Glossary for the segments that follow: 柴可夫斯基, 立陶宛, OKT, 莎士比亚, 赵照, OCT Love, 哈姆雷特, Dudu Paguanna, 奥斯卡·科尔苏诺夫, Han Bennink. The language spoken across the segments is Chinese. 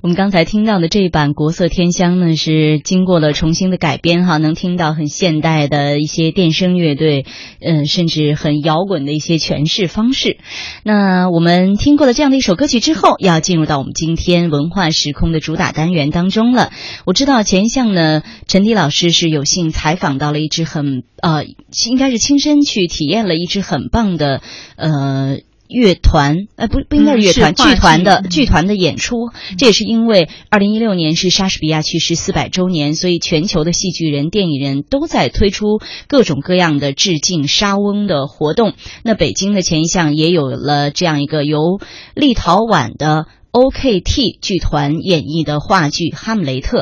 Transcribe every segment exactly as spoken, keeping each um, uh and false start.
我们刚才听到的这一版《国色天香》呢，是经过了重新的改编哈，能听到很现代的一些电声乐队，嗯、呃，甚至很摇滚的一些诠释方式。那我们听过了这样的一首歌曲之后，要进入到我们今天文化时空的主打单元当中了。我知道前一项呢，陈迪老师是有幸采访到了一支很呃，应该是亲身去体验了一支很棒的呃。乐团，呃，不，不应该是乐团，嗯、剧团的剧团的演出。这也是因为二零一六年是莎士比亚去世四百周年，所以全球的戏剧人、电影人都在推出各种各样的致敬莎翁的活动。那北京的前一项也有了这样一个由立陶宛的 O K T 剧团演绎的话剧《哈姆雷特》。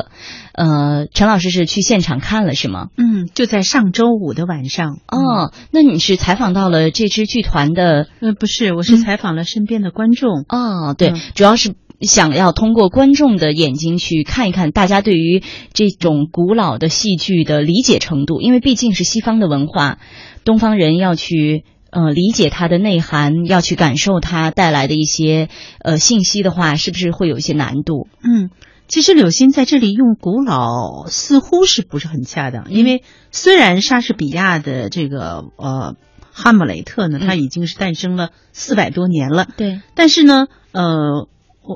呃，陈老师是去现场看了是吗？嗯，就在上周五的晚上。哦，那你是采访到了这支剧团的？嗯，不是，我是采访了身边的观众。嗯、哦，对、嗯，主要是想要通过观众的眼睛去看一看大家对于这种古老的戏剧的理解程度，因为毕竟是西方的文化，东方人要去呃理解它的内涵，要去感受它带来的一些呃信息的话，是不是会有一些难度？嗯。其实柳鑫在这里用古老似乎是不是很恰当，因为虽然莎士比亚的这个呃哈姆雷特呢，它已经是诞生了四百多年了，对，但是呢呃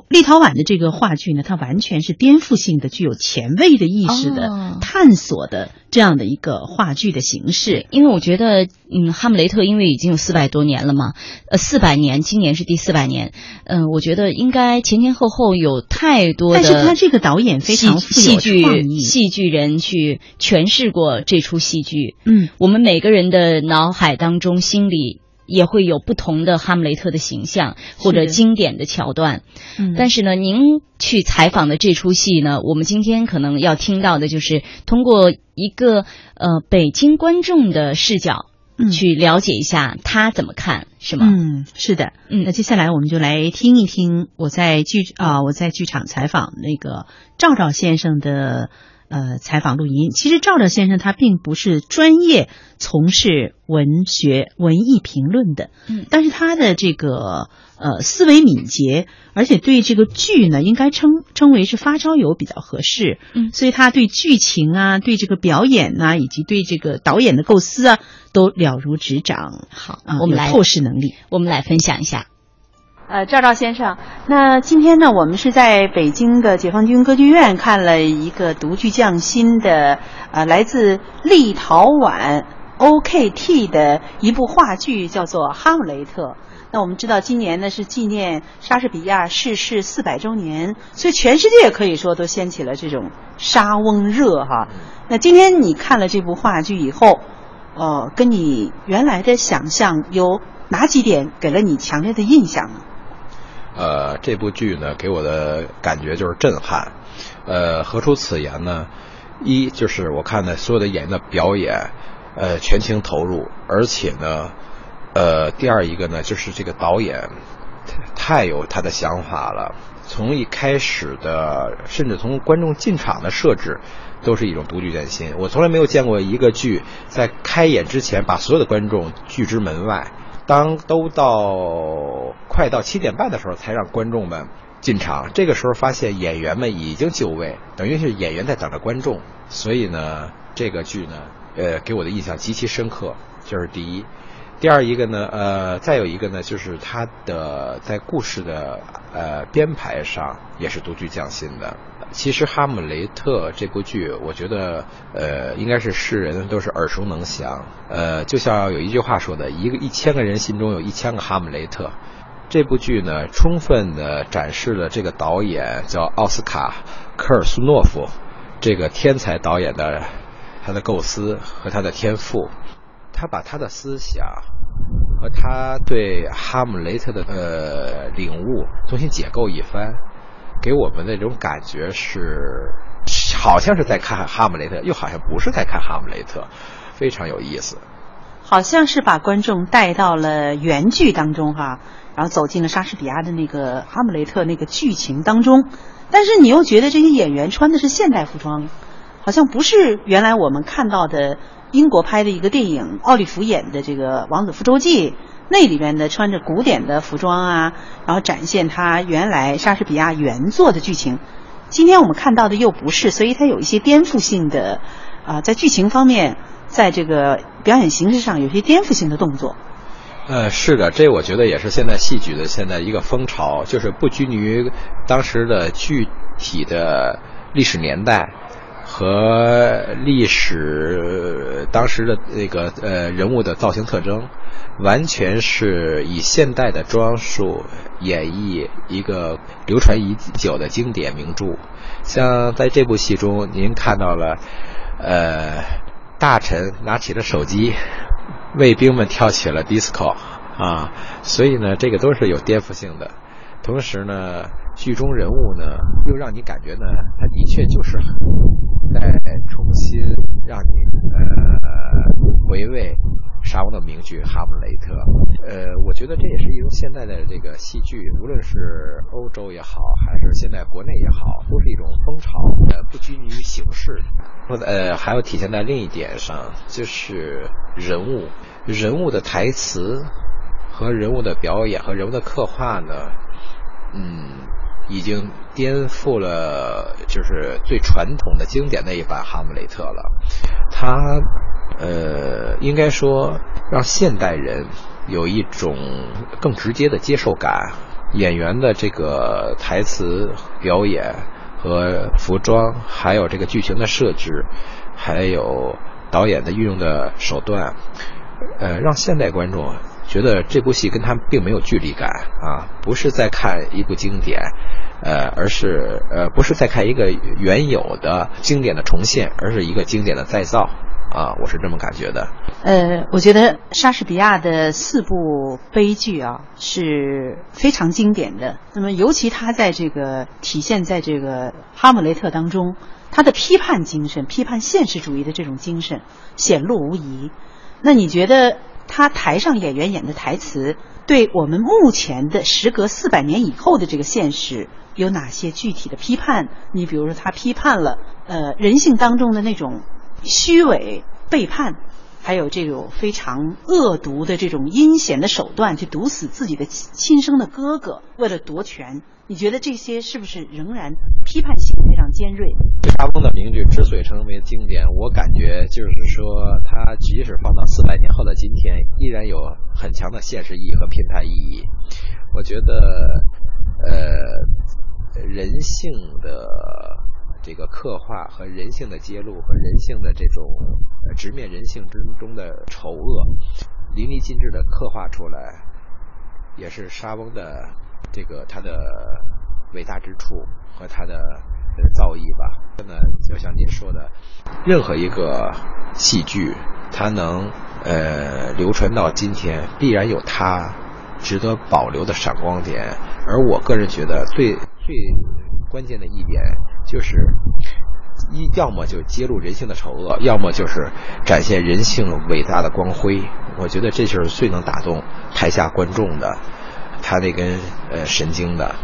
立陶宛的这个话剧呢，它完全是颠覆性的、具有前卫的意识的、哦、探索的这样的一个话剧的形式。因为我觉得嗯，哈姆雷特因为已经有四百多年了嘛，呃，四百年，今年是第四百年，嗯、呃，我觉得应该前前后后有太多的，但是他这个导演非常富有创意，戏剧人去诠释过这出戏剧。嗯，我们每个人的脑海当中、心里也会有不同的哈姆雷特的形象或者经典的桥段。嗯、但是呢，您去采访的这出戏呢，我们今天可能要听到的就是通过一个呃北京观众的视角去了解一下他怎么看，是吗？嗯，是的。嗯，那接下来我们就来听一听我在剧啊、呃、我在剧场采访那个赵照先生的呃采访录音。其实赵照先生他并不是专业从事文学文艺评论的，嗯，但是他的这个呃思维敏捷，而且对这个剧呢应该称称为是发烧友比较合适，嗯，所以他对剧情啊、对这个表演啊，以及对这个导演的构思啊都了如指掌。好，嗯、我们来透视能力，我们来分享一下。呃，赵照先生，那今天呢，我们是在北京的解放军歌剧院看了一个独具匠心的，呃，来自立陶宛 O K T 的一部话剧，叫做《哈姆雷特》。那我们知道，今年呢是纪念莎士比亚逝世四百周年，所以全世界可以说都掀起了这种莎翁热哈。那今天你看了这部话剧以后，呃，跟你原来的想象有哪几点给了你强烈的印象呢？呃，这部剧呢，给我的感觉就是震撼。呃，何出此言呢？一就是我看的所有的演员的表演，呃，全情投入，而且呢，呃，第二一个呢，就是这个导演太有他的想法了。从一开始的，甚至从观众进场的设置，都是一种独具匠心。我从来没有见过一个剧在开演之前把所有的观众拒之门外。当都到快到七点半的时候才让观众们进场，这个时候发现演员们已经就位，等于是演员在等着观众。所以呢，这个剧呢呃，给我的印象极其深刻，这是第一。第二一个呢呃，再有一个呢，就是它的在故事的呃编排上也是独具匠心的。其实《哈姆雷特》这部剧，我觉得呃，应该是世人都是耳熟能详。呃，就像有一句话说的，一个一千个人心中有一千个哈姆雷特。这部剧呢，充分的展示了这个导演叫奥斯卡·科尔苏诺夫这个天才导演的他的构思和他的天赋。他把他的思想和他对哈姆雷特的呃领悟重新解构一番。给我们的这种感觉是好像是在看哈姆雷特，又好像不是在看哈姆雷特，非常有意思。好像是把观众带到了原剧当中哈，然后走进了莎士比亚的那个哈姆雷特那个剧情当中，但是你又觉得这些演员穿的是现代服装，好像不是原来我们看到的英国拍的一个电影奥利弗演的这个王子复仇记那里边的穿着古典的服装啊，然后展现他原来莎士比亚原作的剧情。今天我们看到的又不是，所以它有一些颠覆性的啊、呃，在剧情方面，在这个表演形式上有些颠覆性的动作。呃，是的，这我觉得也是现在戏剧的现在一个风潮，就是不拘泥于当时的具体的历史年代和历史当时的那个呃人物的造型特征，完全是以现代的装束演绎一个流传已久的经典名著。像在这部戏中，您看到了，呃，大臣拿起了手机。卫兵们跳起了 disco 啊，所以呢，这个都是有颠覆性的。同时呢，剧中人物呢，又让你感觉呢，他的确就是在重新让你呃回味莎翁的名剧《哈姆雷特》。呃，我觉得这也是一种现在的这个戏剧，无论是欧洲也好，还是现在国内也好，都是一种风潮，呃，不拘泥于形式。呃，还有体现在另一点上，就是人物，人物的台词和人物的表演和人物的刻画呢，嗯，已经颠覆了就是最传统的经典那一版《哈姆雷特》了。它呃，应该说让现代人有一种更直接的接受感。演员的这个台词表演和服装，还有这个剧情的设置，还有导演的运用的手段，呃，让现代观众觉得这部戏跟他们并没有距离感啊，不是在看一部经典，呃，而是呃不是在看一个原有的经典的重现，而是一个经典的再造啊，我是这么感觉的。呃，我觉得莎士比亚的四部悲剧啊是非常经典的。那么，尤其他在这个体现在这个《哈姆雷特》当中，他的批判精神、批判现实主义的这种精神显露无遗。那你觉得他台上演员演的台词，对我们目前的时隔四百年以后的这个现实有哪些具体的批判？你比如说，他批判了呃人性当中的那种虚伪、背叛，还有这种非常恶毒的这种阴险的手段，去毒死自己的亲生的哥哥，为了夺权。你觉得这些是不是仍然批判性非常尖锐？莎翁的名句之所以成为经典，我感觉就是说，它即使放到四百年后的今天，依然有很强的现实意义和批判意义。我觉得，呃，人性的这个刻画和人性的揭露和人性的这种直面人性之中的丑恶淋漓尽致的刻画出来，也是莎翁的这个他的伟大之处和他的造诣吧。真的就像您说的，任何一个戏剧它能呃流传到今天，必然有它值得保留的闪光点。而我个人觉得最最关键的一点就是一，要么就揭露人性的丑恶，要么就是展现人性伟大的光辉。我觉得这就是最能打动台下观众的，他那根呃神经的。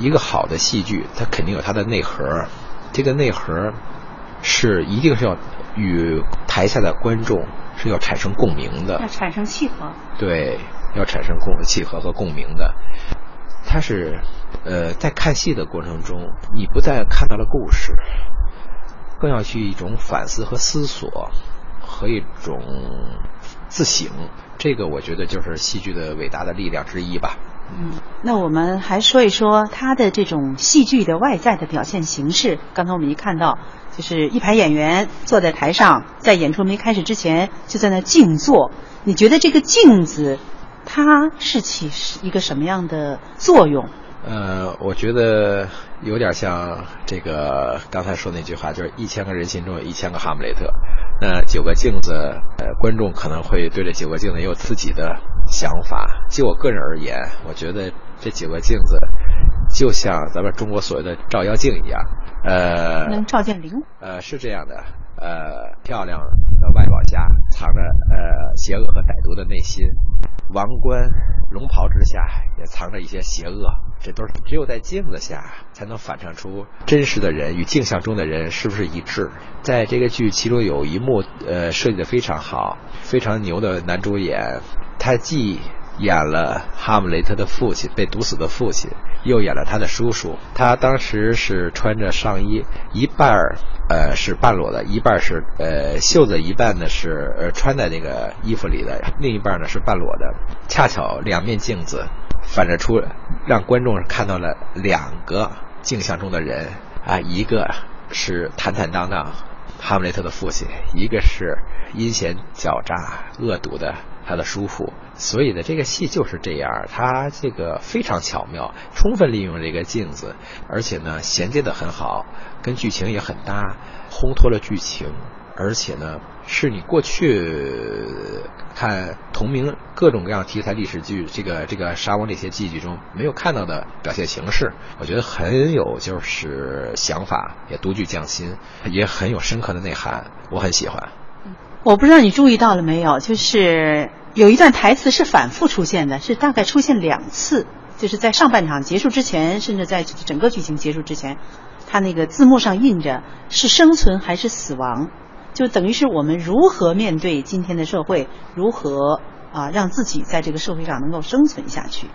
一个好的戏剧，它肯定有它的内核，这个内核是一定是要与台下的观众是要产生共鸣的，要产生契合。对，要产生共契合和共鸣的。它是呃，在看戏的过程中，你不但看到了故事，更要去一种反思和思索和一种自省。这个我觉得就是戏剧的伟大的力量之一吧。嗯，那我们还说一说它的这种戏剧的外在的表现形式。刚刚我们一看到，就是一排演员坐在台上，在演出没开始之前就在那静坐。你觉得这个静子它是起一个什么样的作用？呃，我觉得有点像这个刚才说那句话，就是一千个人心中有一千个哈姆雷特。那九个镜子，呃，观众可能会对这九个镜子也有自己的想法。就我个人而言，我觉得这九个镜子就像咱们中国所谓的照妖镜一样，呃，能照见灵。呃，是这样的，呃，漂亮的外表下藏着呃邪恶和歹毒的内心。王冠龙袍之下也藏着一些邪恶，这都是只有在镜子下才能反映出真实的人与镜像中的人是不是一致。在这个剧其中有一幕呃设计的非常好，非常牛的男主演，他既演了哈姆雷特的父亲，被毒死的父亲，又演了他的叔叔。他当时是穿着上衣，一半呃是半裸的，一半是呃袖子一半呢是呃穿在那个衣服里的，另一半呢是半裸的。恰巧两面镜子反着出，让观众看到了两个镜像中的人啊，一个是坦坦荡荡哈姆雷特的父亲，一个是阴险狡诈恶毒的他的叔父。所以呢，这个戏就是这样，他这个非常巧妙，充分利用这个镜子，而且呢衔接的很好，跟剧情也很搭，烘托了剧情，而且呢是你过去看同名各种各样题材历史剧，这个这个沙翁这些戏剧中没有看到的表现形式，我觉得很有就是想法，也独具匠心，也很有深刻的内涵，我很喜欢。我不知道你注意到了没有，就是有一段台词是反复出现的，是大概出现两次，就是在上半场结束之前，甚至在整个剧情结束之前，它那个字幕上印着是生存还是死亡，就等于是我们如何面对今天的社会，如何啊让自己在这个社会上能够生存下去。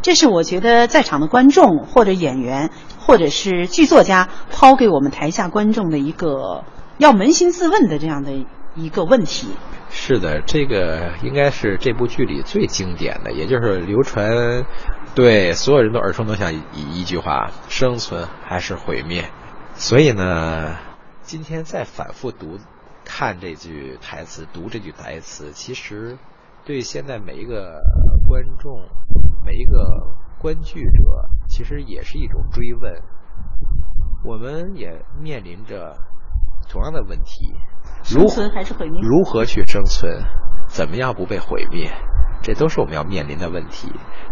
这是我觉得在场的观众或者演员或者是剧作家抛给我们台下观众的一个要扪心自问的这样的一个问题。是的，这个应该是这部剧里最经典的，也就是流传对所有人都耳熟能详一句话，生存还是毁灭。所以呢今天再反复读看这句台词，读这句台词，其实对现在每一个观众每一个观剧者其实也是一种追问。我们也面临着同样的问题，生存还是毁灭？如何去生存？怎么样不被毁灭？这都是我们要面临的问题。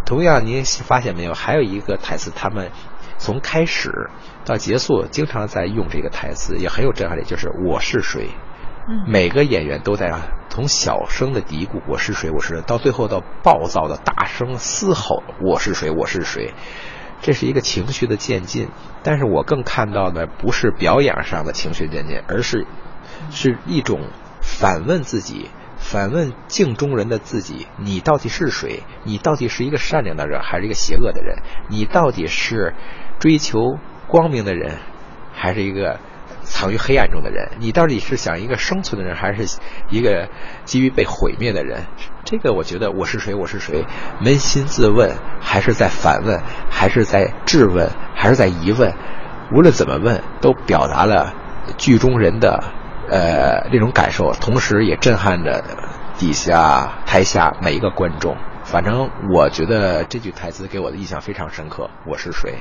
同样，您发现没有，还有一个台词，他们从开始到结束经常在用这个台词，也很有震撼力，就是我是谁。每个演员都在从小声的嘀咕我是谁我是谁，到最后到暴躁的大声嘶吼我是谁我是谁。这是一个情绪的渐进，但是我更看到的不是表演上的情绪渐进，而是是一种反问自己，反问镜中人的自己，你到底是谁？你到底是一个善良的人还是一个邪恶的人？你到底是追求光明的人还是一个藏于黑暗中的人？你到底是想一个生存的人还是一个基于被毁灭的人？这个我觉得我是谁我是谁，扪心自问，还是在反问，还是在质问，还是在疑问，无论怎么问都表达了剧中人的呃这种感受，同时也震撼着底下台下每一个观众。反正我觉得这句台词给我的印象非常深刻，我是谁。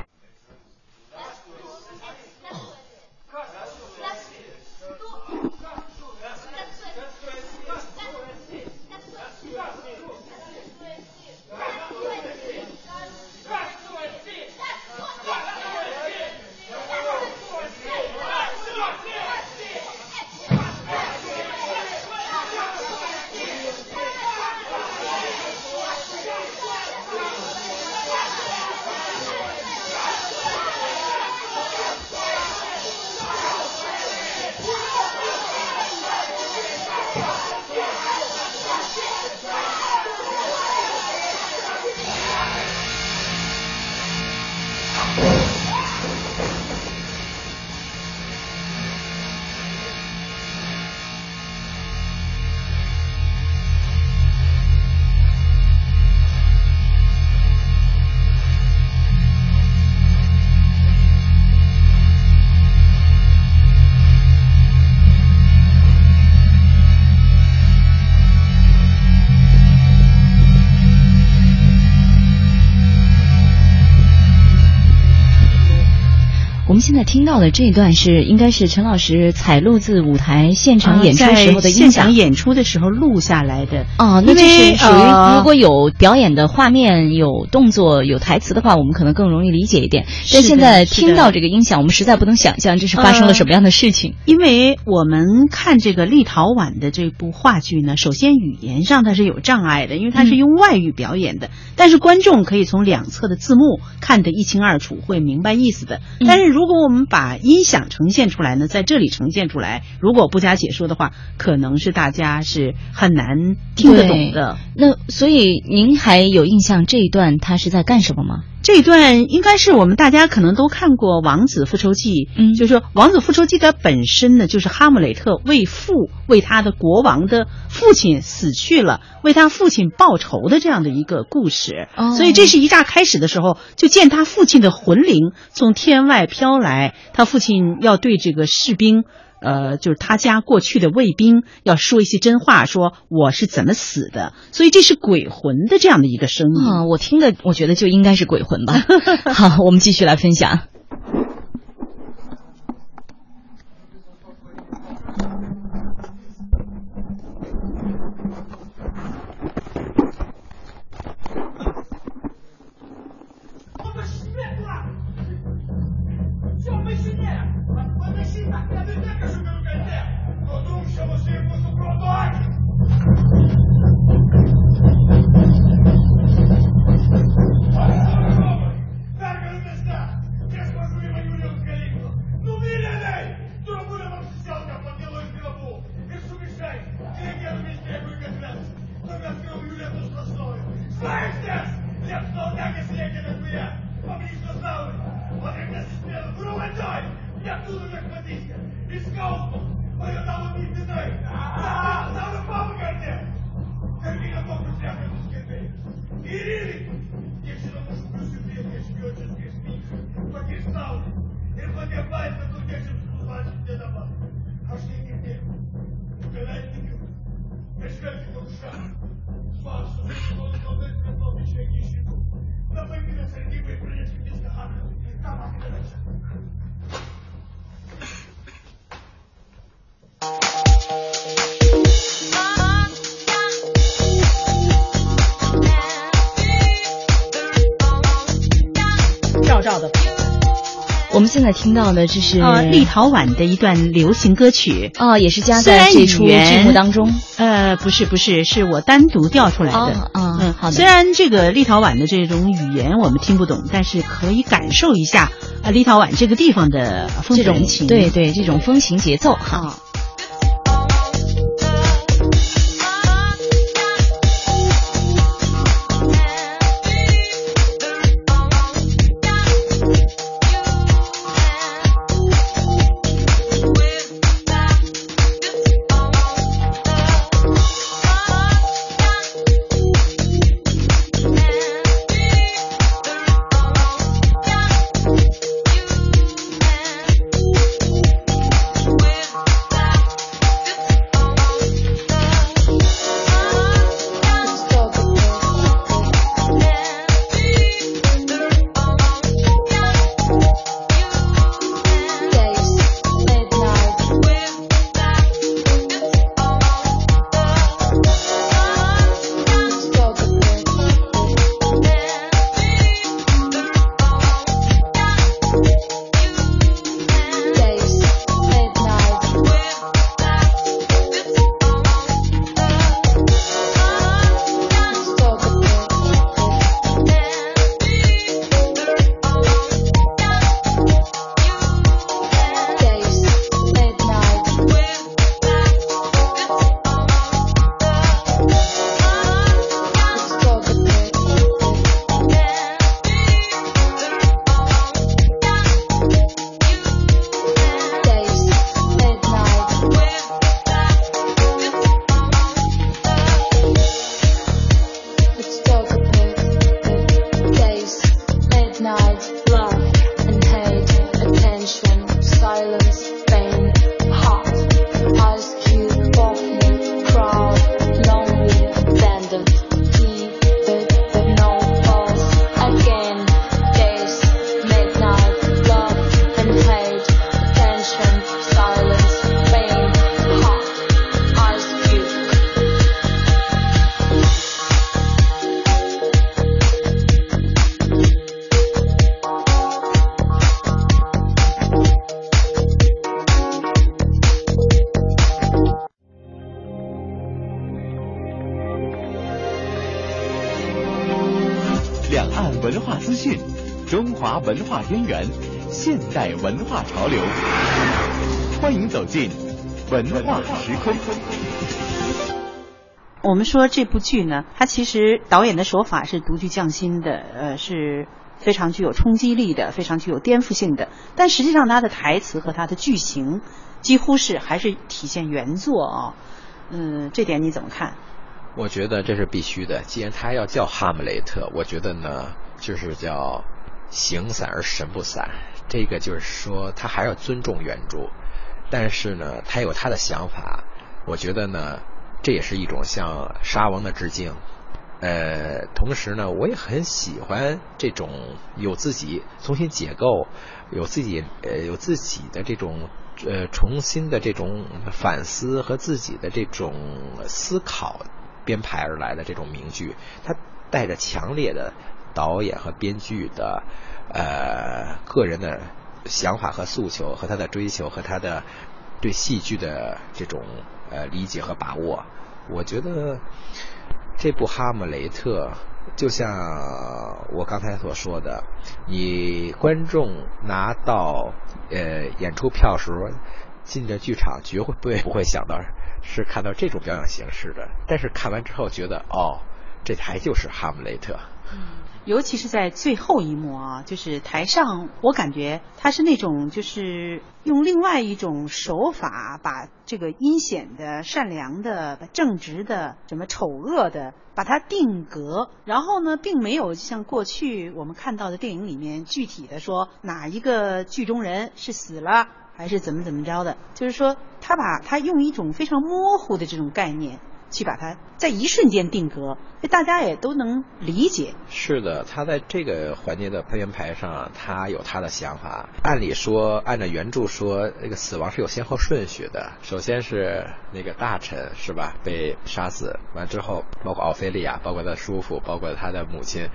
我们现在听到的这段是应该是陈老师采录自舞台现场演出时候的音响，现场演出的时候录下来的哦，那就是属于如果有表演的画面、有动作、有台词的话，我们可能更容易理解一点。但现在听到这个音响，我们实在不能想象这是发生了什么样的事情。呃、因为我们看这个立陶宛的这部话剧呢，首先语言上它是有障碍的，因为它是用外语表演的，嗯、但是观众可以从两侧的字幕看得一清二楚，会明白意思的。但是如如果我们把音响呈现出来呢，在这里呈现出来，如果不加解说的话，可能是大家是很难听得懂的。那所以您还有印象这一段他是在干什么吗？这一段应该是我们大家可能都看过《王子复仇记》，嗯，就是说《王子复仇记》的本身呢，就是哈姆雷特为父为他的国王的父亲死去了，为他父亲报仇的这样的一个故事。哦，所以这是一乍开始的时候，就见他父亲的魂灵从天外飘来，他父亲要对这个士兵。呃，就是他家过去的卫兵要说一些真话，说我是怎么死的，所以这是鬼魂的这样的一个声音。啊，我听的，我觉得就应该是鬼魂吧。好，我们继续来分享。我们现在听到的这是呃立陶宛的一段流行歌曲，哦，也是加在这出剧目当中。呃，不是不是，是我单独调出来的。啊、哦哦，嗯，好的。虽然这个立陶宛的这种语言我们听不懂，但是可以感受一下呃立陶宛这个地方的风情，这种对对，这种风情节奏哈。哦，现代文化潮流，欢迎走进文化时空。我们说这部剧呢，它其实导演的手法是独具匠心的，呃，是非常具有冲击力的，非常具有颠覆性的。但实际上，它的台词和它的剧情几乎是还是体现原作啊、哦。嗯，这点你怎么看？我觉得这是必须的，既然他要叫哈姆雷特，我觉得呢，就是叫形散而神不散。这个就是说，他还要尊重原著，但是呢，他有他的想法。我觉得呢，这也是一种向沙王的致敬。呃，同时呢，我也很喜欢这种有自己重新解构、有自己呃有自己的这种。呃，重新的这种反思和自己的这种思考编排而来的这种名剧，它带着强烈的导演和编剧的呃个人的想法和诉求，和他的追求，和他的对戏剧的这种呃理解和把握。我觉得这部《哈姆雷特》就像我刚才所说的，你观众拿到呃演出票时候进着剧场，绝对不会想到是看到这种表演形式的，但是看完之后觉得哦，这还就是哈姆雷特。嗯，尤其是在最后一幕啊，就是台上我感觉他是那种就是用另外一种手法把这个阴险的、善良的、正直的、什么丑恶的把它定格，然后呢并没有像过去我们看到的电影里面具体的说哪一个剧中人是死了还是怎么怎么着的，就是说他把他用一种非常模糊的这种概念去把它在一瞬间定格，大家也都能理解。是的，他在这个环节的编排上他有他的想法。按理说按照原著说那个死亡是有先后顺序的，首先是那个大臣是吧被杀死完之后，包括奥菲利亚，包括他叔父，包括他的母亲，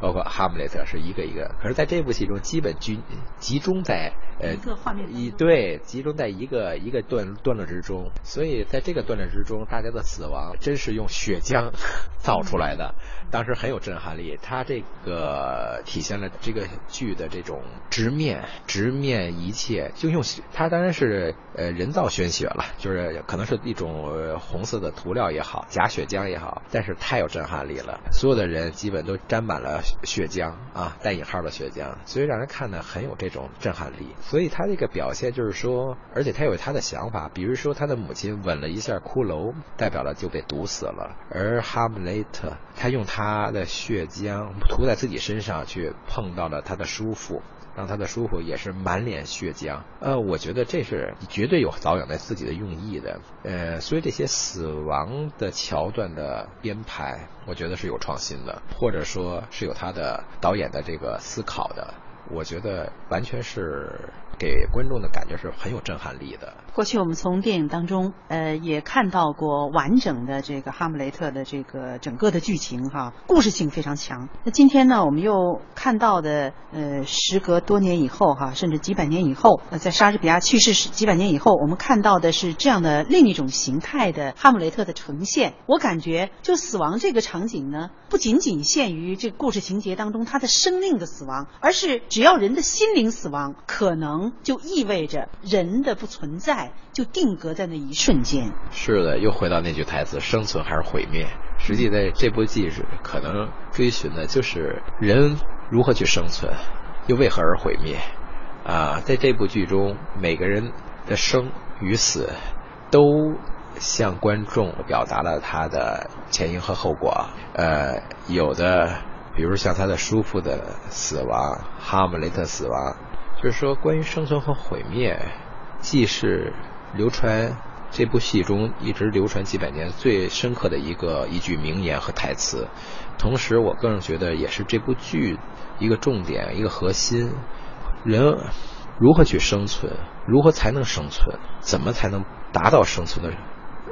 包括哈姆雷特，是一个一个。可是在这部戏中基本集集中在呃一个画面一对集中在一个一个段段落之中，所以在这个段落之中大家的死亡真是用血浆造出来的，当时很有震撼力。它这个体现了这个剧的这种直面直面一切，就用它当然是呃人造鲜血了，就是可能是一种红色的涂料也好，假血浆也好，但是太有震撼力了，所有的人基本都沾满了血浆啊，带引号的血浆，所以让人看的很有这种震撼力。所以他这个表现就是说，而且他有他的想法，比如说他的母亲吻了一下骷髅，代表了就被毒死了，而哈姆雷特他用他的血浆涂在自己身上，去碰到了他的叔父，让他的叔父也是满脸血浆。呃，我觉得这是绝对有导演在自己的用意的。呃，所以这些死亡的桥段的编排，我觉得是有创新的，或者说是有他的导演的这个思考的。我觉得完全是给观众的感觉是很有震撼力的。过去我们从电影当中呃也看到过完整的这个哈姆雷特的这个整个的剧情哈，故事性非常强。那今天呢我们又看到的呃时隔多年以后哈，甚至几百年以后、呃、在莎士比亚去世几百年以后，我们看到的是这样的另一种形态的哈姆雷特的呈现。我感觉就死亡这个场景呢，不仅仅限于这个故事情节当中他的生命的死亡，而是只要人的心灵死亡，可能就意味着人的不存在，就定格在那一瞬间。是的，又回到那句台词，生存还是毁灭。实际在这部剧是可能追寻的就是人如何去生存，又为何而毁灭啊！在这部剧中每个人的生与死都向观众表达了他的前因和后果。呃，有的比如像他的叔父的死亡，哈姆雷特死亡，就是说关于生存和毁灭，既是流传这部戏中一直流传几百年最深刻的一个一句名言和台词，同时我个人觉得也是这部剧一个重点一个核心，人如何去生存，如何才能生存，怎么才能达到生存的，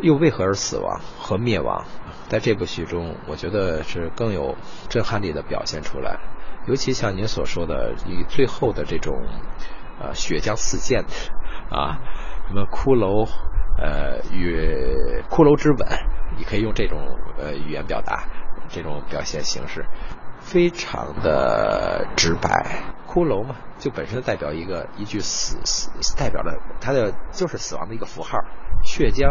又为何而死亡和灭亡，在这部戏中我觉得是更有震撼力的表现出来。尤其像您所说的以最后的这种呃血浆四溅啊，什么骷髅呃与骷髅之吻，你可以用这种呃语言表达，这种表现形式非常的直白。骷髅嘛，就本身代表一个一具死死代表了它的就是死亡的一个符号，血浆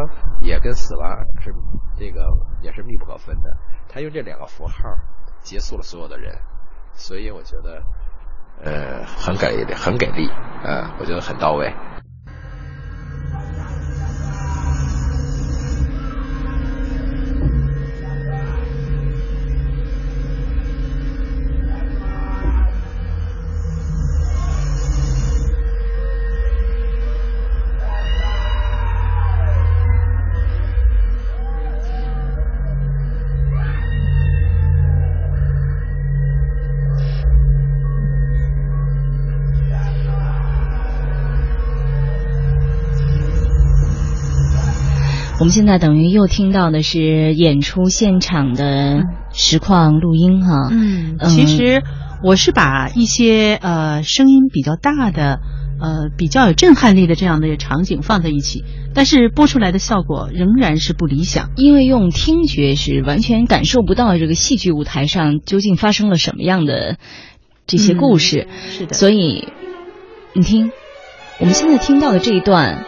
也跟死亡是这个也是密不可分的，他用这两个符号结束了所有的人，所以我觉得呃很给力很给力啊、呃，我觉得很到位。我们现在等于又听到的是演出现场的实况录音哈、啊。嗯，其实我是把一些呃声音比较大的、呃比较有震撼力的这样的场景放在一起，但是播出来的效果仍然是不理想，因为用听觉是完全感受不到这个戏剧舞台上究竟发生了什么样的这些故事。嗯、是的，所以你听，我们现在听到的这一段，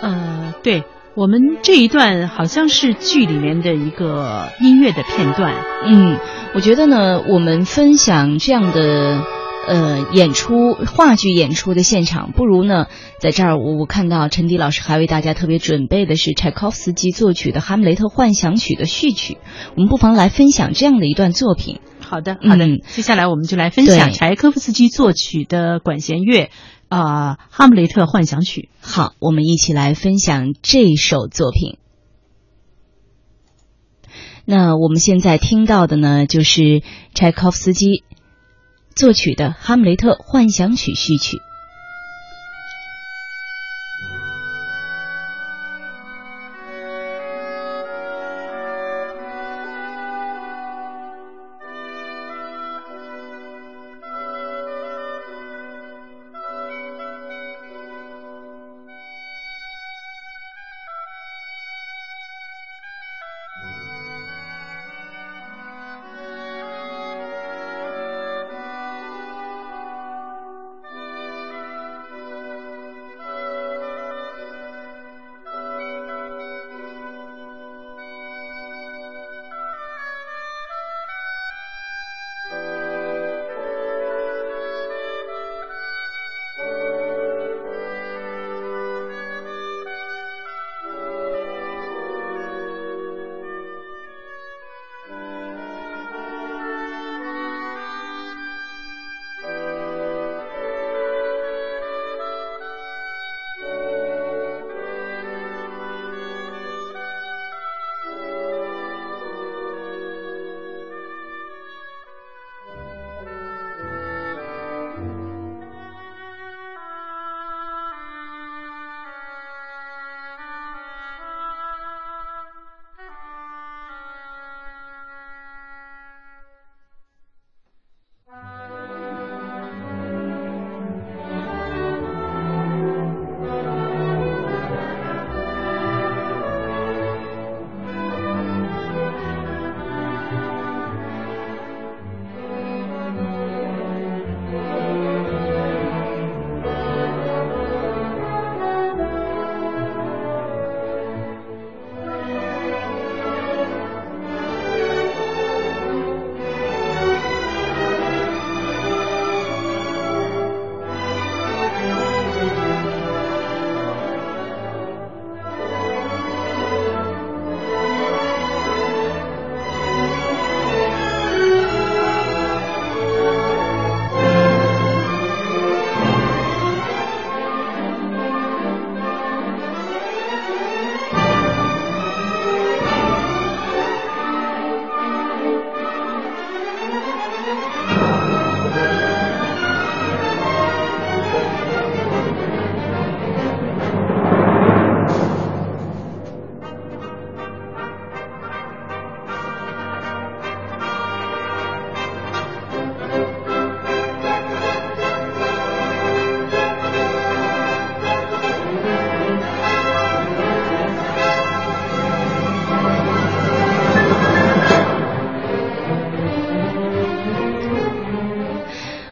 呃，对。我们这一段好像是剧里面的一个音乐的片段。嗯，我觉得呢，我们分享这样的呃演出话剧演出的现场，不如呢在这儿我看到陈迪老师还为大家特别准备的是柴可夫斯基作曲的《哈姆雷特幻想曲》的序曲，我们不妨来分享这样的一段作品。好的，好的，嗯、接下来我们就来分享柴可夫斯基作曲的管弦乐。啊、呃，《哈姆雷特幻想曲》。好，我们一起来分享这首作品。那我们现在听到的呢，就是柴可夫斯基作曲的《哈姆雷特幻想曲》序曲。